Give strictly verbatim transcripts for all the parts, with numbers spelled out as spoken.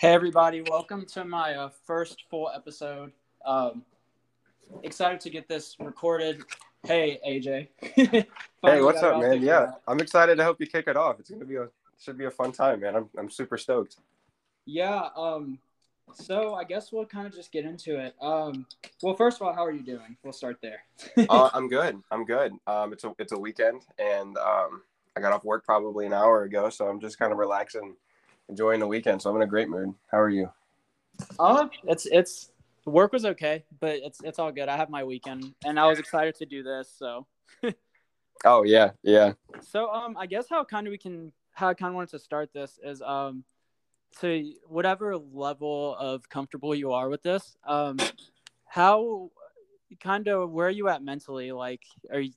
Hey everybody, welcome to my uh, first full episode. Um, excited to get this recorded. Hey A J. Hey, what's up, man? Yeah, that. I'm excited to help you kick it off. It's gonna be a should be a fun time, man. I'm I'm super stoked. Yeah. Um. So I guess we'll kind of just get into it. Um. Well, first of all, how are you doing? We'll start there. uh, I'm good. I'm good. Um. It's a it's a weekend, and um, I got off work probably an hour ago, so I'm just kind of relaxing. Enjoying the weekend, so I'm in a great mood. How are you? Oh, it's it's work was okay, but it's it's all good. I have my weekend, and I was excited to do this. So. Oh yeah, yeah. So um, I guess how kind of we can how I kind of wanted to start this is um, to whatever level of comfortable you are with this, um, how kind of where are you at mentally? Like, are you?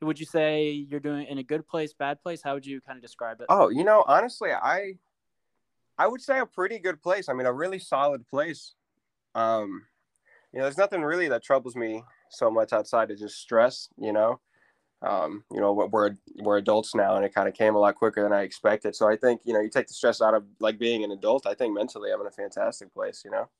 Would you say you're doing in a good place, bad place? How would you kind of describe it? Oh, you know, honestly, I. I would say a pretty good place. I mean, a really solid place. Um, you know, there's nothing really that troubles me so much outside of just stress, you know. Um, you know, we're we're adults now, and it kind of came a lot quicker than I expected. So I think, you know, you take the stress out of, like, being an adult, I think mentally I'm in a fantastic place, you know.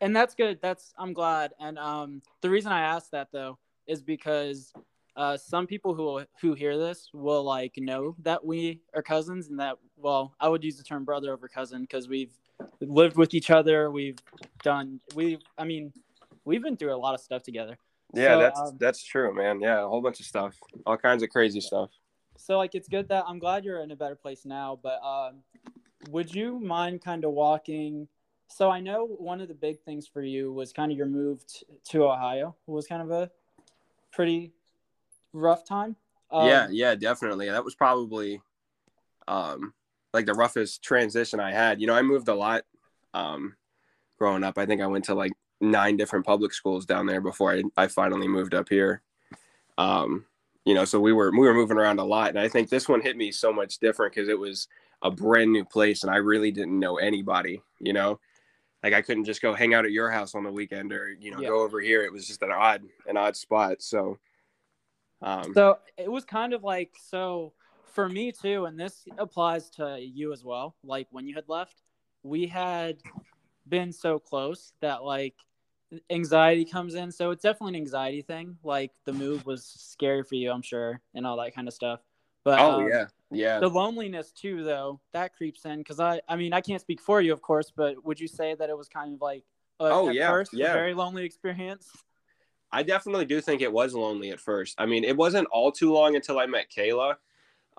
And that's good. That's I'm glad. And um, the reason I asked that, though, is because uh, some people who who hear this will, like, know that we are cousins and that, well, I would use the term brother over cousin because we've lived with each other. We've done, we, I mean, we've been through a lot of stuff together. Yeah, so, that's, um, that's true, man. Yeah. A whole bunch of stuff, all kinds of crazy stuff. So like, it's good that I'm glad you're in a better place now, but, um, would you mind kind of walking? So I know one of the big things for you was kind of your move t- to Ohio was kind of a pretty rough time. Um, yeah, yeah, definitely. That was probably, um, like the roughest transition I had. You know, I moved a lot um, growing up. I think I went to like nine different public schools down there before I, I finally moved up here. Um, you know, so we were, we were moving around a lot. And I think this one hit me so much different because it was a brand new place and I really didn't know anybody, you know, like I couldn't just go hang out at your house on the weekend or, you know, yeah. go over here. It was just an odd, an odd spot. So. Um, so it was kind of like, so for me too, and this applies to you as well, like when you had left, we had been so close that like anxiety comes in. So it's definitely an anxiety thing. Like the move was scary for you, I'm sure, and all that kind of stuff. But oh, um, yeah. Yeah. The loneliness too, though, that creeps in. Cause I, I mean, I can't speak for you, of course, but would you say that it was kind of like, a, oh, at yeah, first, yeah. a very lonely experience? I definitely do think it was lonely at first. I mean, it wasn't all too long until I met Kayla.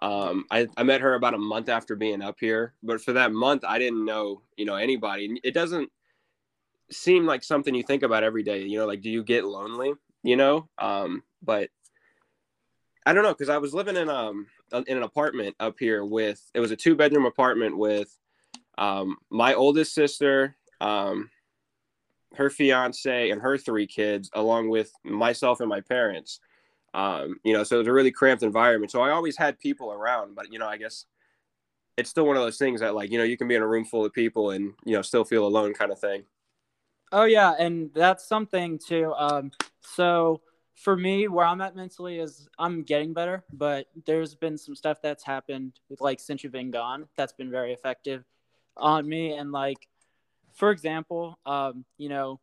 Um, I, I met her about a month after being up here, but for that month, I didn't know, you know, anybody. It doesn't seem like something you think about every day, you know, like, do you get lonely, you know? Um, but I don't know. Cause I was living in, um, in an apartment up here with, it was a two bedroom apartment with, um, my oldest sister, um, her fiance and her three kids, along with myself and my parents. Um, you know, so it was a really cramped environment. So I always had people around, but, you know, I guess it's still one of those things that, like, you know, you can be in a room full of people and, you know, still feel alone kind of thing. Oh, yeah. And that's something too. Um, so for me, where I'm at mentally is I'm getting better, but there's been some stuff that's happened, like, since you've been gone, that's been very effective on me. And, like, for example, um, you know,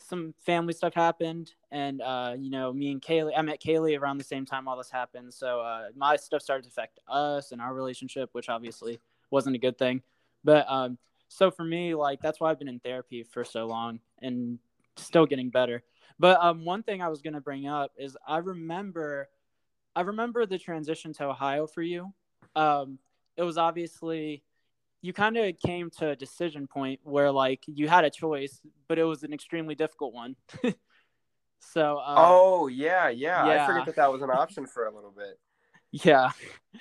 some family stuff happened and, uh, you know, me and Kaylee, I met Kaylee around the same time all this happened. So uh, my stuff started to affect us and our relationship, which obviously wasn't a good thing. But um, so for me, like, that's why I've been in therapy for so long and still getting better. But um, one thing I was going to bring up is I remember, I remember the transition to Ohio for you. Um, it was obviously... you kind of came to a decision point where, like, you had a choice, but it was an extremely difficult one. so. Uh, oh, yeah, yeah, yeah. I forget that that was an option for a little bit. Yeah.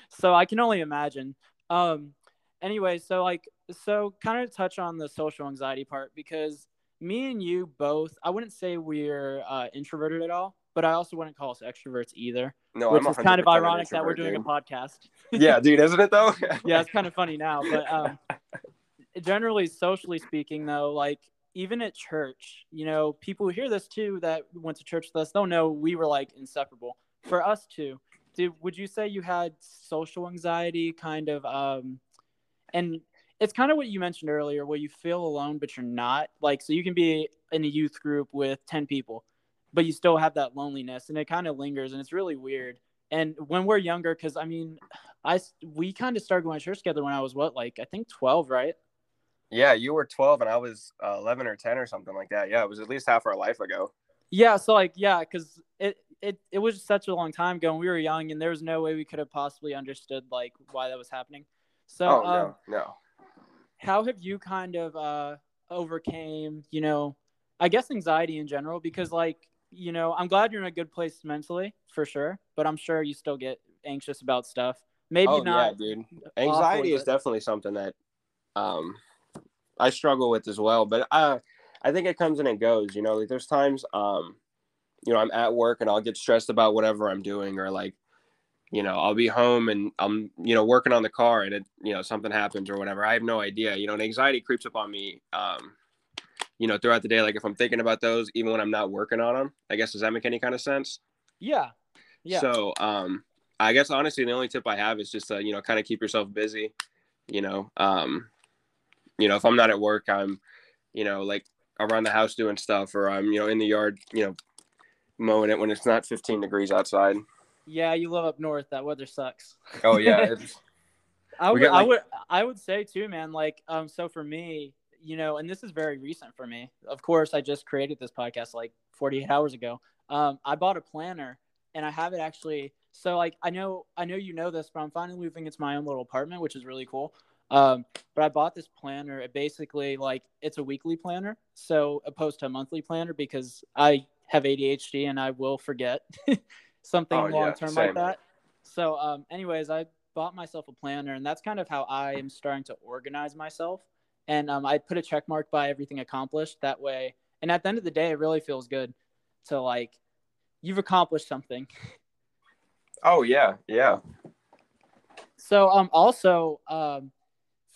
So I can only imagine. Um, anyway, so, like, so kind of touch on the social anxiety part because me and you both, I wouldn't say we're uh, introverted at all, but I also wouldn't call us extroverts either. No, which I'm is kind of ironic that we're doing dude. a podcast. Yeah, dude, isn't it though? Yeah, it's kind of funny now. But um, generally, socially speaking, though, like even at church, you know, people who hear this too that went to church with us, they'll know we were like inseparable. For us too, did would you say you had social anxiety kind of? Um, and it's kind of what you mentioned earlier, where you feel alone, but you're not. Like, so you can be in a youth group with ten people, but you still have that loneliness, and it kind of lingers, and it's really weird. And when we're younger, because, I mean, I, we kind of started going to church together when I was, what, like, I think twelve, right? Yeah, you were twelve, and I was uh, eleven or ten or something like that. Yeah, it was at least half our life ago. Yeah, so, like, yeah, because it, it, it was just such a long time ago, and we were young, and there was no way we could have possibly understood, like, why that was happening. So, oh, um, no, no. How have you kind of uh, overcame, you know, I guess anxiety in general? Because, like, you know, I'm glad you're in a good place mentally, for sure, but I'm sure you still get anxious about stuff. Maybe oh, not. Yeah, dude. Anxiety is definitely something that um, I struggle with as well, but uh, I think it comes and it goes, you know, like there's times, um, you know, I'm at work and I'll get stressed about whatever I'm doing, or like, you know, I'll be home and I'm, you know, working on the car and it, you know, something happens or whatever. I have no idea, you know, and anxiety creeps up on me, um, you know, throughout the day. Like if I'm thinking about those, even when I'm not working on them, I guess, does that make any kind of sense? Yeah. Yeah. So, um, I guess honestly, the only tip I have is just, uh, you know, kind of keep yourself busy, you know, um, you know, if I'm not at work, I'm, you know, like around the house doing stuff, or I'm, you know, in the yard, you know, mowing it when it's not fifteen degrees outside. Yeah, you live up north. That weather sucks. Oh yeah. I would, like... I would, I would say too, man. Like, um, so for me, you know, and this is very recent for me. Of course, I just created this podcast like forty-eight hours ago. Um, I bought a planner, and I have it actually. So like, I know, I know you know this, but I'm finally moving into my own little apartment, which is really cool. Um, but I bought this planner. It basically like it's a weekly planner, so opposed to a monthly planner, because I have A D H D and I will forget. something oh, long term yeah, like that. So um anyways, I bought myself a planner, and that's kind of how I am starting to organize myself. And um I put a check mark by everything accomplished that way. And at the end of the day, it really feels good to like you've accomplished something. Oh yeah, yeah. So um also um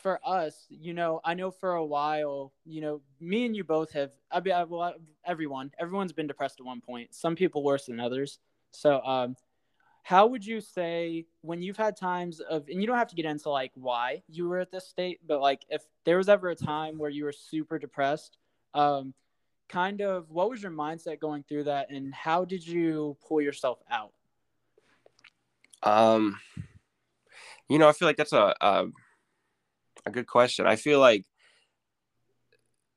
for us, you know, I know for a while, you know, me and you both have I mean, I, well, everyone everyone's been depressed at one point. Some people worse than others. So um, how would you say when you've had times of, and you don't have to get into like why you were at this state, but like if there was ever a time where you were super depressed, um, kind of what was your mindset going through that, and how did you pull yourself out? Um, you know, I feel like that's a, a, a good question. I feel like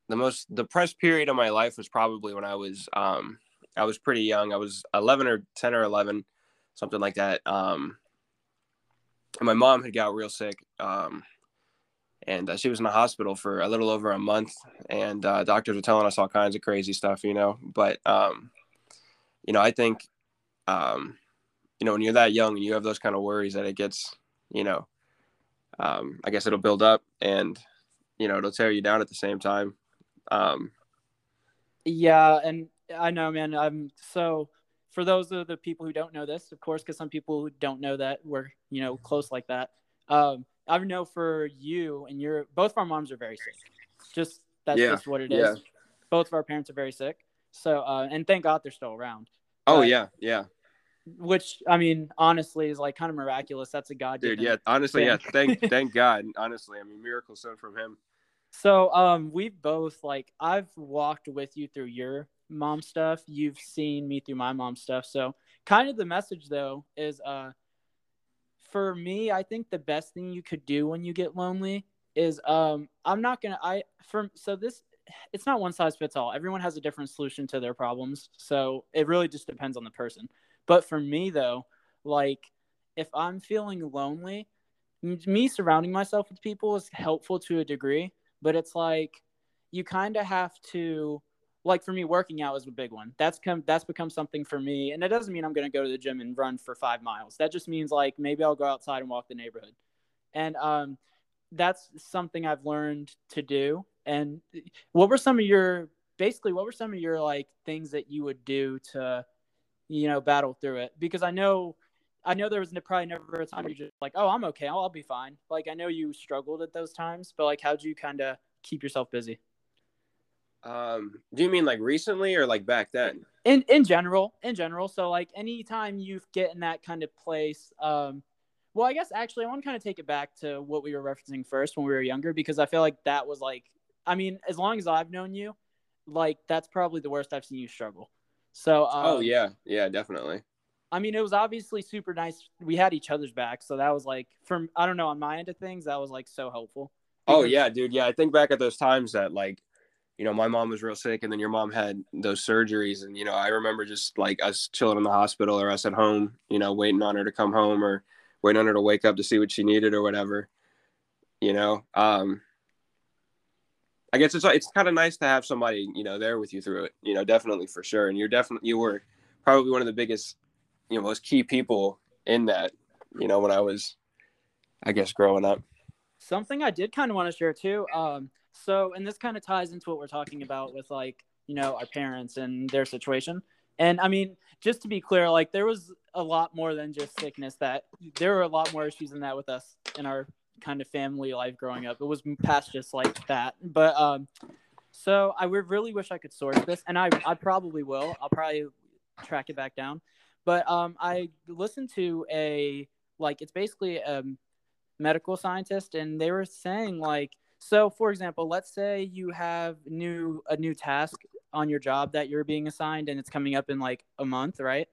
the most depressed period of my life was probably when I was um, – I was pretty young. I was eleven or ten or eleven, something like that. Um, and my mom had got real sick, um, and uh, she was in the hospital for a little over a month. And uh, doctors were telling us all kinds of crazy stuff, you know. But um, you know, I think, um, you know, when you're that young and you have those kind of worries, that it gets, you know, um, I guess it'll build up, and you know, it'll tear you down at the same time. Um, yeah, and. I know, man. Um, so for those of the people who don't know this, of course, because some people who don't know that we're, you know, close like that. Um, I know for you and your, both of our moms are very sick. Just, that's yeah. just what it is. Yeah. Both of our parents are very sick. So, uh, and thank God they're still around. Oh, but, yeah. Yeah. Which, I mean, honestly is like kind of miraculous. That's a God. Dude, yeah. Honestly. Thing. Yeah. Thank, thank God. Honestly. I mean, miracles sent from him. So um, we've both like, I've walked with you through your mom stuff, you've seen me through my mom stuff. So kind of the message though is uh for me, I think the best thing you could do when you get lonely is um I'm not gonna I for so this it's not one size fits all. Everyone has a different solution to their problems, so it really just depends on the person. But for me though, like if I'm feeling lonely, me surrounding myself with people is helpful to a degree, but it's like you kind of have to. Like for me, working out is a big one. That's come, that's become something for me. And it doesn't mean I'm going to go to the gym and run for five miles. That just means like, maybe I'll go outside and walk the neighborhood. And um, that's something I've learned to do. And what were some of your, basically, what were some of your like things that you would do to, you know, battle through it? Because I know, I know there was probably never a time you're just like, oh, I'm okay. I'll, I'll be fine. Like, I know you struggled at those times, but like, how'd you kind of keep yourself busy? Um, do you mean like recently or like back then? In in general, in general. So like anytime you get in that kind of place, um, Well, I guess actually I want to kind of take it back to what we were referencing first when we were younger, because I feel like that was like, I mean, as long as I've known you, like that's probably the worst I've seen you struggle. So, um, oh yeah, yeah, definitely. I mean, it was obviously super nice. We had each other's back. So that was like, from, I don't know, on my end of things, that was like so helpful. Because, oh yeah, dude. Yeah. I think back at those times that like, you know, my mom was real sick and then your mom had those surgeries. And, you know, I remember just like us chilling in the hospital or us at home, you know, waiting on her to come home or waiting on her to wake up to see what she needed or whatever, you know. Um, I guess it's it's kind of nice to have somebody, you know, there with you through it, you know, definitely for sure. And you're definitely, you were probably one of the biggest, you know, most key people in that, you know, when I was, I guess, growing up. Something I did kind of want to share too. Um, so, and this kind of ties into what we're talking about with like, you know, our parents and their situation. And I mean, just to be clear, like there was a lot more than just sickness. That there were a lot more issues than that with us in our kind of family life growing up. It was past just like that. But um, so I would really wish I could source this, and I I probably will. I'll probably track it back down. But um, I listened to a, like, it's basically a medical scientist, and they were saying, like, so, for example, let's say you have new a new task on your job that you're being assigned, and it's coming up in, like, a month, right?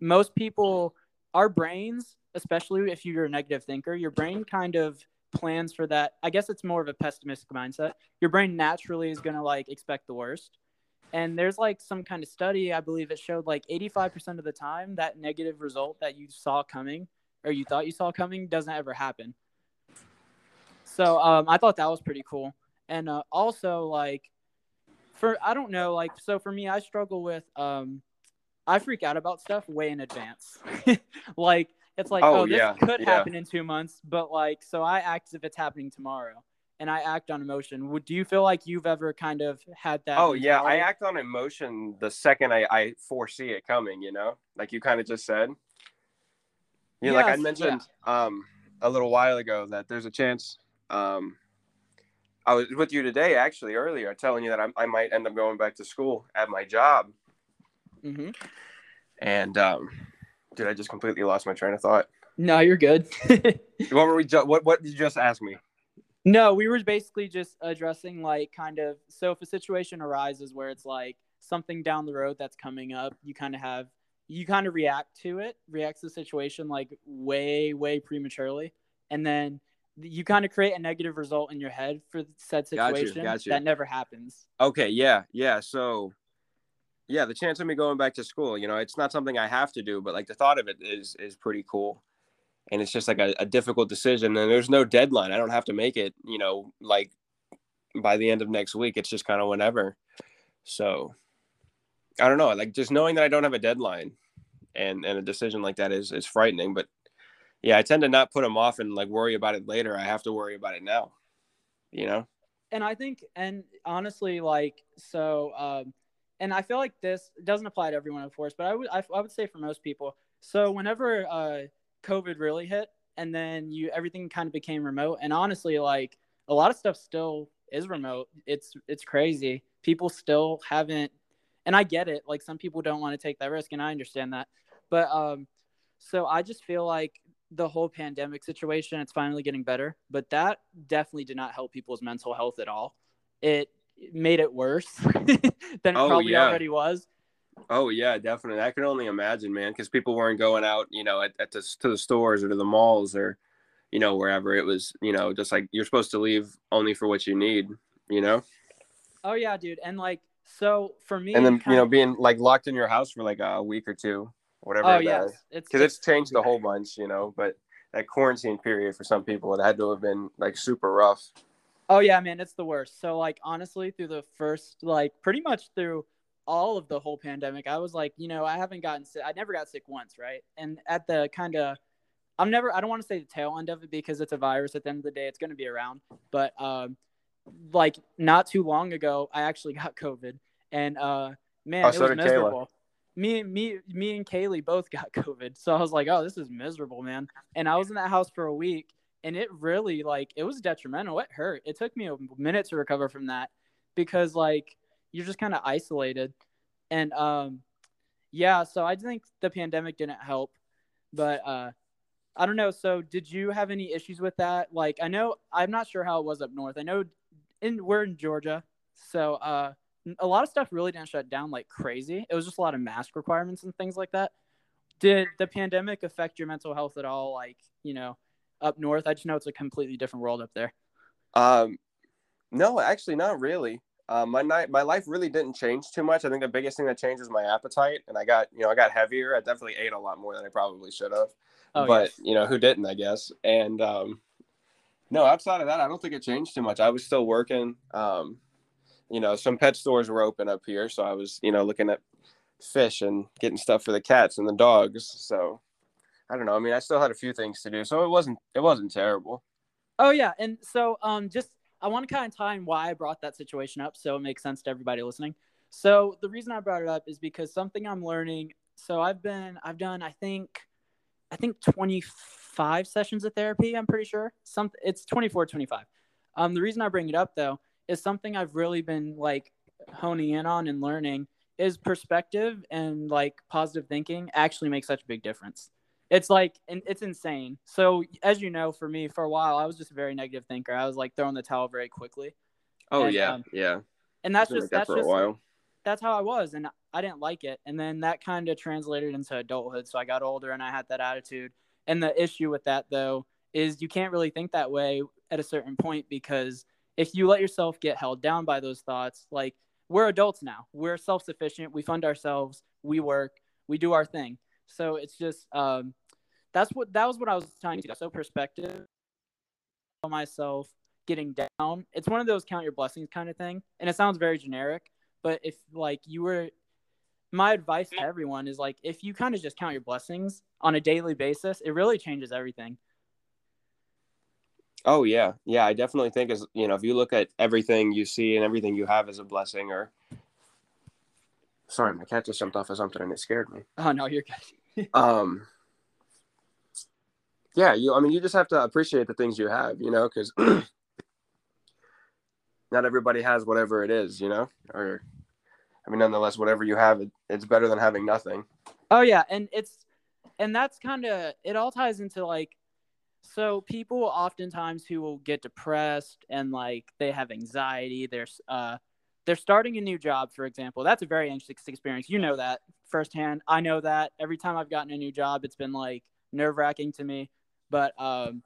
Most people, our brains, especially if you're a negative thinker, your brain kind of plans for that. I guess it's more of a pessimistic mindset. Your brain naturally is going to, like, expect the worst. And there's like some kind of study, I believe it showed like eighty-five percent of the time that negative result that you saw coming or you thought you saw coming doesn't ever happen. So um, I thought that was pretty cool. And uh, also like for, I don't know, like, so for me, I struggle with, um, I freak out about stuff way in advance. Like, it's like, oh, oh this yeah. could yeah. happen in two months, but like, so I act as if it's happening tomorrow. And I act on emotion. Would, do you feel like you've ever kind of had that? Oh, mentality? Yeah. I act on emotion the second I, I foresee it coming, you know? Like you kind of just said. You know, yes, like I mentioned yeah. um, a little while ago that there's a chance. Um, I was with you today, actually, earlier, telling you that I, I might end up going back to school at my job. Mm-hmm. And, um, dude, I just completely lost my train of thought. No, you're good. what, were we ju- what, what did you just ask me? No, we were basically just addressing like kind of, so if a situation arises where it's like something down the road that's coming up, you kind of have, you kind of react to it, react to the situation like way, way prematurely. And then you kind of create a negative result in your head for said situation. Got you, got you. That never happens. Okay. Yeah. Yeah. So yeah, the chance of me going back to school, you know, it's not something I have to do, but like the thought of it is, is pretty cool. And it's just like a, a difficult decision and there's no deadline. I don't have to make it, you know, like by the end of next week. It's just kind of whenever. So I don't know, like just knowing that I don't have a deadline and, and a decision like that is, is frightening. But yeah, I tend to not put them off and like worry about it later. I have to worry about it now, you know? And I think, and honestly, like, so, um, and I feel like this doesn't apply to everyone, of course, but I would, I, I would say for most people. So whenever, uh, COVID really hit and then you everything kind of became remote, and honestly like a lot of stuff still is remote. It's it's crazy. People still haven't, and I get it, like some people don't want to take that risk and I understand that, but um so I just feel like the whole pandemic situation, it's finally getting better, but that definitely did not help people's mental health at all. It made it worse than it oh, probably yeah. already was. Oh, yeah, definitely. I can only imagine, man, because people weren't going out, you know, at, at the, to the stores or to the malls or, you know, wherever. It was, you know, just like you're supposed to leave only for what you need, you know? Oh, yeah, dude. And like, so for me. And then, you know, being like locked in your house for like a week or two, whatever. Oh, yeah. Because it's changed the whole bunch, you know, but that quarantine period for some people, it had to have been like super rough. Oh, yeah, man, it's the worst. So like, honestly, through the first, like pretty much through all of the whole pandemic, I was like, you know, I haven't gotten sick. I never got sick once, right? And at the kind of, I'm never, I don't want to say the tail end of it because it's a virus. At the end of the day, it's going to be around. But um, like not too long ago, I actually got COVID, and uh, man, oh, it so was miserable. Kayla. Me, me, me, and Kaylee both got COVID, so I was like, oh, this is miserable, man. And I was in that house for a week, and it really like it was detrimental. It hurt. It took me a minute to recover from that because like. You're just kind of isolated. And, um, yeah, so I think the pandemic didn't help, but, uh, I don't know. So did you have any issues with that? Like, I know, I'm not sure how it was up north. I know in we're in Georgia. So uh, a lot of stuff really didn't shut down like crazy. It was just a lot of mask requirements and things like that. Did the pandemic affect your mental health at all? Like, you know, up north, I just know it's a completely different world up there. Um, no, actually not really. Uh, my night, my life really didn't change too much. I think the biggest thing that changed was my appetite, and I got, you know, I got heavier. I definitely ate a lot more than I probably should have, oh, but yes. you know, who didn't, I guess. And, um, no, outside of that, I don't think it changed too much. I was still working. Um, you know, some pet stores were open up here. So I was, you know, looking at fish and getting stuff for the cats and the dogs. So I don't know. I mean, I still had a few things to do, so it wasn't, it wasn't terrible. Oh yeah. And so, um, just, I want to kind of tie in why I brought that situation up so it makes sense to everybody listening. So the reason I brought it up is because something I'm learning. So I've been, I've done, I think, I think twenty-five sessions of therapy. I'm pretty sure some, it's twenty-four, twenty-five. Um, the reason I bring it up though, is something I've really been like honing in on and learning is perspective and like positive thinking actually makes such a big difference. It's like, and it's insane. So as you know, for me, for a while, I was just a very negative thinker. I was like throwing the towel very quickly. Oh and, yeah. Um, yeah. And that's just, that that's for just, a while. That's how I was. And I didn't like it. And then that kind of translated into adulthood. So I got older and I had that attitude. And the issue with that though, is you can't really think that way at a certain point, because if you let yourself get held down by those thoughts, like we're adults now, we're self-sufficient. We fund ourselves, we work, we do our thing. So it's just, um, that's what, that was what I was trying to do. So perspective on myself getting down. It's one of those count your blessings kind of thing. And it sounds very generic, but if like you were, my advice to everyone is like, if you kind of just count your blessings on a daily basis, it really changes everything. Oh yeah. Yeah. I definitely think as, you know, if you look at everything you see and everything you have as a blessing or, sorry, my cat just jumped off of something and it scared me. Oh, no, you're good. um, yeah, you. I mean, you just have to appreciate the things you have, you know, because not everybody has whatever it is, you know, or, I mean, nonetheless, whatever you have, it, it's better than having nothing. Oh, yeah, and it's, and that's kind of, it all ties into, like, so people oftentimes who will get depressed and, like, they have anxiety, there's, uh, they're starting a new job, for example. That's a very anxious experience. You know that firsthand. I know that every time I've gotten a new job, it's been like nerve wracking to me. But um,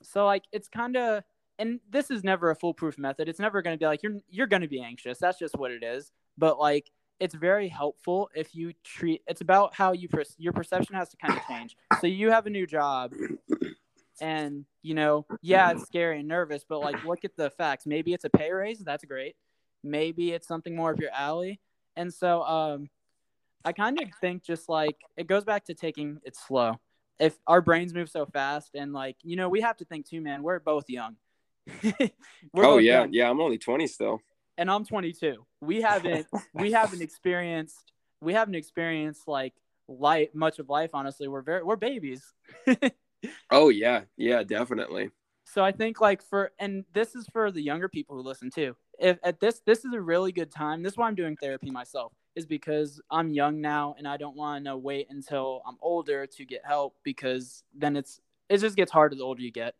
so like it's kind of, and this is never a foolproof method. It's never going to be like you're you're going to be anxious. That's just what it is. But like it's very helpful if you treat. It's about how you per, your perception has to kind of change. So you have a new job. And, you know, yeah, it's scary and nervous. But like look at the facts. Maybe it's a pay raise. That's great. Maybe it's something more up your alley. And so um, I kind of think just like it goes back to taking it slow. If our brains move so fast and like, you know, we have to think too, man, we're both young. we're oh, both yeah. Young. Yeah. I'm only twenty still. And I'm twenty-two. We haven't we haven't experienced we haven't experienced like life, much of life. Honestly, we're very we're babies. oh, yeah. Yeah, definitely. So I think like for and this is for the younger people who listen, too. If at this, this is a really good time. This is why I'm doing therapy myself is because I'm young now and I don't want to wait until I'm older to get help because then it's, it just gets harder the older you get.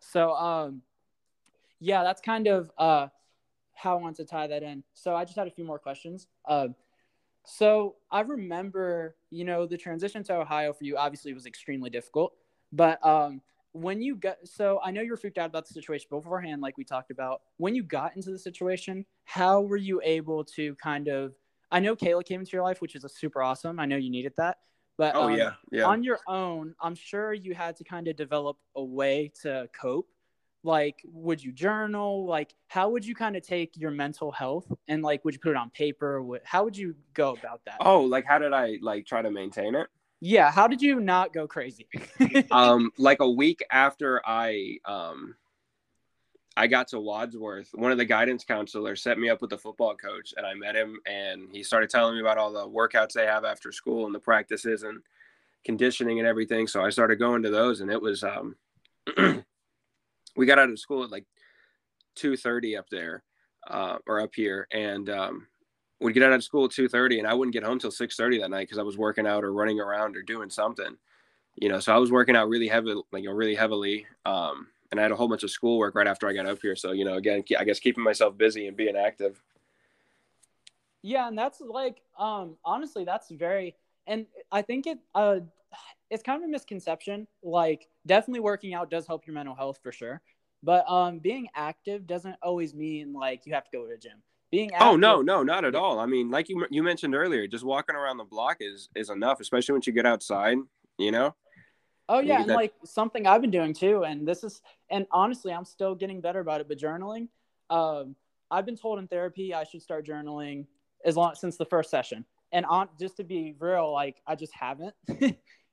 So, um, yeah, that's kind of, uh, how I want to tie that in. So I just had a few more questions. Um, uh, so I remember, you know, the transition to Ohio for you obviously was extremely difficult, but, um, when you got, so I know you were freaked out about the situation beforehand, like we talked about. When you got into the situation, how were you able to kind of, I know Kayla came into your life, which is a super awesome. I know you needed that, but oh, um, yeah, yeah. on your own, I'm sure you had to kind of develop a way to cope. Like, would you journal? Like, how would you kind of take your mental health and like, would you put it on paper? How would you go about that? Oh, like, how did I like try to maintain it? Yeah, how did you not go crazy? um, like a week after I um, I got to Wadsworth, one of the guidance counselors set me up with the football coach, and I met him, and he started telling me about all the workouts they have after school and the practices and conditioning and everything. So I started going to those, and it was um, – we got out of school at like two thirty up there uh, or up here, and um, – we'd get out of school at two thirty and I wouldn't get home till six thirty that night because I was working out or running around or doing something. you know, so I was working out really heavily, like really heavily. Um, and I had a whole bunch of schoolwork right after I got up here. So, you know, again, I guess keeping myself busy and being active. Yeah. And that's like, um, honestly, that's very, and I think it, uh, it's kind of a misconception. Like, definitely working out does help your mental health for sure. But, um, being active doesn't always mean like you have to go to a gym. Being active, oh no, no, not at all. I mean, like you you mentioned earlier, just walking around the block is is enough, especially once you get outside, you know? Oh yeah, and that... like something I've been doing too, and this is and honestly, I'm still getting better about it, but journaling, um, I've been told in therapy I should start journaling as long since the first session. And on just to be real, like I just haven't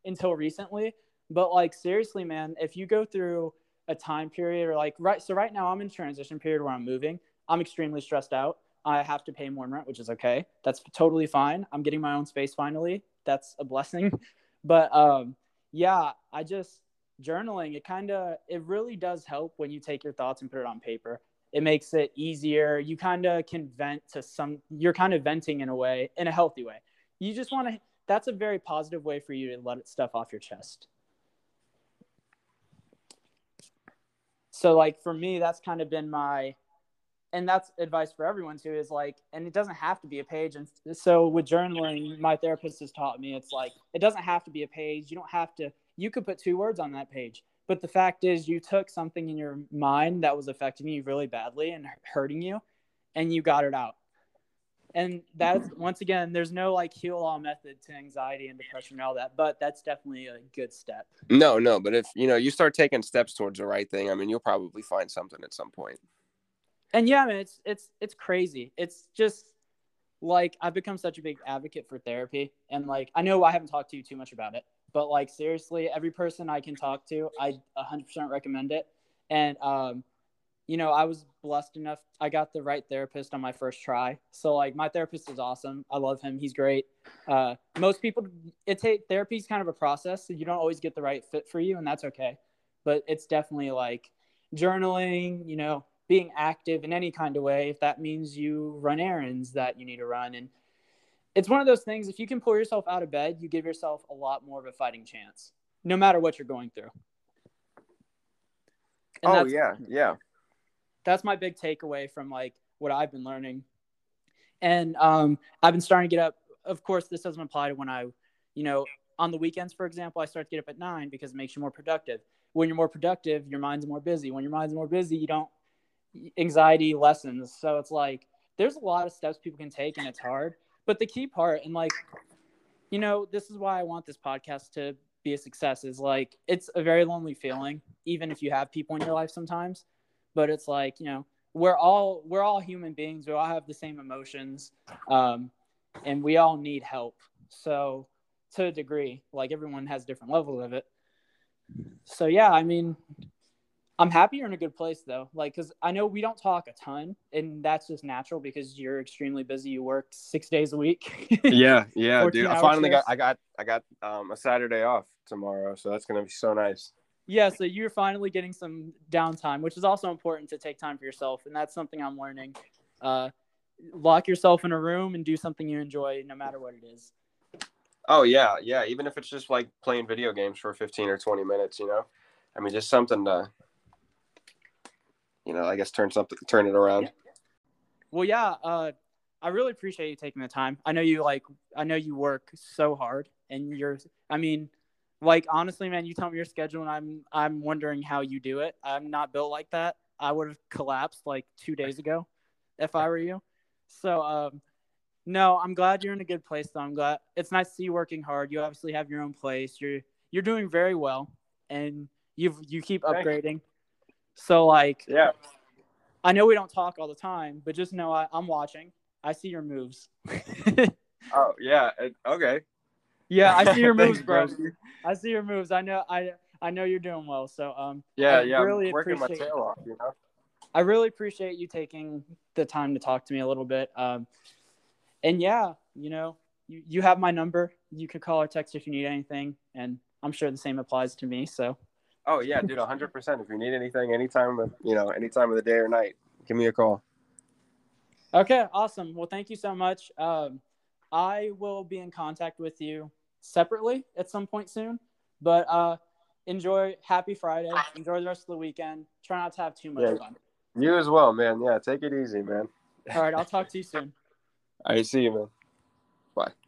until recently. But like seriously, man, if you go through a time period or like right so right now I'm in transition period where I'm moving. I'm extremely stressed out. I have to pay more rent, which is okay. That's totally fine. I'm getting my own space finally. That's a blessing. But um, yeah, I just journaling, it kind of, it really does help when you take your thoughts and put it on paper. It makes it easier. You kind of can vent to some, you're kind of venting in a way, in a healthy way. You just want to, that's a very positive way for you to let stuff off your chest. So like for me, that's kind of been my, and that's advice for everyone too, is like, and it doesn't have to be a page. And so with journaling, my therapist has taught me, it's like, it doesn't have to be a page. You don't have to, you could put two words on that page, but the fact is you took something in your mind that was affecting you really badly and hurting you, and you got it out. And that's, once again, there's no like heal all method to anxiety and depression and all that, but that's definitely a good step. No, no. But if, you know, you start taking steps towards the right thing, I mean, you'll probably find something at some point. And yeah, man, it's it's it's crazy. It's just like I've become such a big advocate for therapy, and like I know I haven't talked to you too much about it, but like seriously, every person I can talk to, I one hundred percent recommend it. And um, you know, I was blessed enough; I got the right therapist on my first try. So like, my therapist is awesome. I love him; he's great. Uh, most people, it's a, therapy is kind of a process, so you don't always get the right fit for you, and that's okay. But it's definitely like journaling, you know. Being active in any kind of way, if that means you run errands that you need to run. And it's one of those things, if you can pull yourself out of bed, you give yourself a lot more of a fighting chance, no matter what you're going through. And oh, that's, yeah, yeah. That's my big takeaway from like what I've been learning. And um, I've been starting to get up. Of course, this doesn't apply to when I, you know, on the weekends, for example, I start to get up at nine because it makes you more productive. When you're more productive, your mind's more busy. When your mind's more busy, you don't, anxiety lessons. So it's like there's a lot of steps people can take, and it's hard, but the key part, and like, you know, this is why I want this podcast to be a success, is like it's a very lonely feeling, even if you have people in your life sometimes. But it's like, you know, we're all we're all human beings, we all have the same emotions, um and we all need help, so to a degree, like everyone has different levels of it. So yeah, I mean, I'm happy you're in a good place though. Like, cause I know we don't talk a ton, and that's just natural because you're extremely busy. You work six days a week. Yeah. Yeah, dude. I finally shifts. got, I got, I got um, a Saturday off tomorrow. So that's going to be so nice. Yeah. So you're finally getting some downtime, which is also important to take time for yourself. And that's something I'm learning. Uh, lock yourself in a room and do something you enjoy no matter what it is. Oh yeah. Yeah. Even if it's just like playing video games for fifteen or twenty minutes, you know, I mean, just something to, you know, I guess turn something, turn it around. Well, yeah, uh, I really appreciate you taking the time. I know you like, I know you work so hard, and you're, I mean, like, honestly, man, you tell me your schedule and I'm, I'm wondering how you do it. I'm not built like that. I would have collapsed like two days ago if I were you. So, um, no, I'm glad you're in a good place though. I'm glad, it's nice to see you working hard. You obviously have your own place. You're, you're doing very well, and you've, you keep upgrading. So like, yeah, I know we don't talk all the time, but just know I, I'm watching. I see your moves. Oh yeah. Okay. Yeah. I see your moves, bro. I see your moves. I know, I, I know you're doing well. So, um, yeah, I yeah. Really I'm working my tail off, you know? I really appreciate you taking the time to talk to me a little bit. Um, and yeah, you know, you, you have my number. You can call or text if you need anything. And I'm sure the same applies to me. So. Oh, yeah, dude, one hundred percent. If you need anything, anytime, of, you know, any time of the day or night, give me a call. Okay, awesome. Well, thank you so much. Um, I will be in contact with you separately at some point soon, But uh, enjoy. Happy Friday. Enjoy the rest of the weekend. Try not to have too much yeah. fun. You as well, man. Yeah, take it easy, man. All right, I'll talk to you soon. All right, see you, man. Bye.